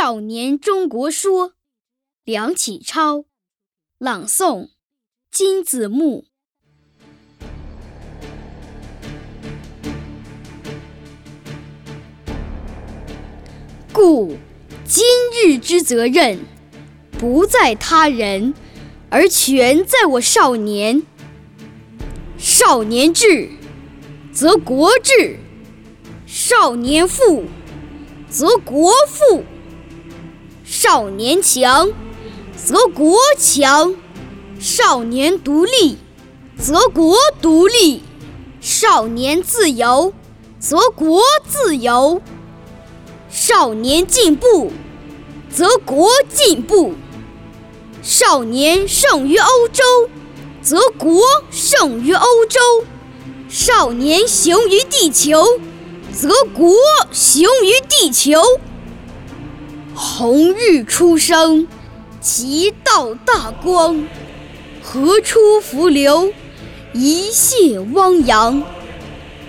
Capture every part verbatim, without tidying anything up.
少年中国说》梁启超朗诵，金子木。故今日之责任，不在他人，而全在我少年。少年智，则国智；少年富，则国富；少年强，则国强；少年独立，则国独立；少年自由，则国自由；少年进步，则国进步；少年胜于欧洲，则国胜于欧洲；少年行于地球，则国行于地球。红日初升，其道大光；河出伏流，一泻汪洋。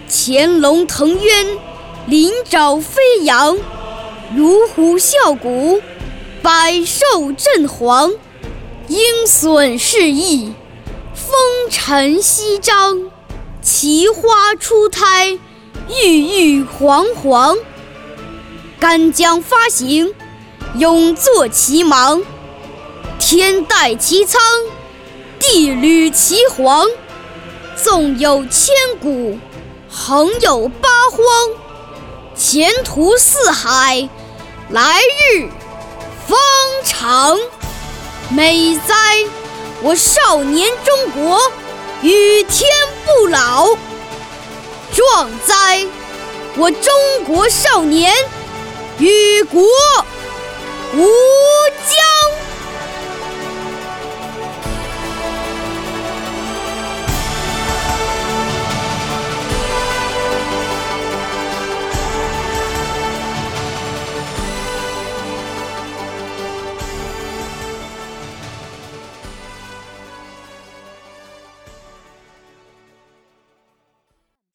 潜龙腾渊，鳞爪飞扬；乳虎啸谷，百兽震惶。鹰隼试翼，风尘翕张；奇花初胎，郁郁皇皇。干将发行，永作其芒；天戴其苍，地履其黄。纵有千古，横有八荒。前途似海，来日方长。美哉，我少年中国，与天不老；壮哉，我中国少年，与国无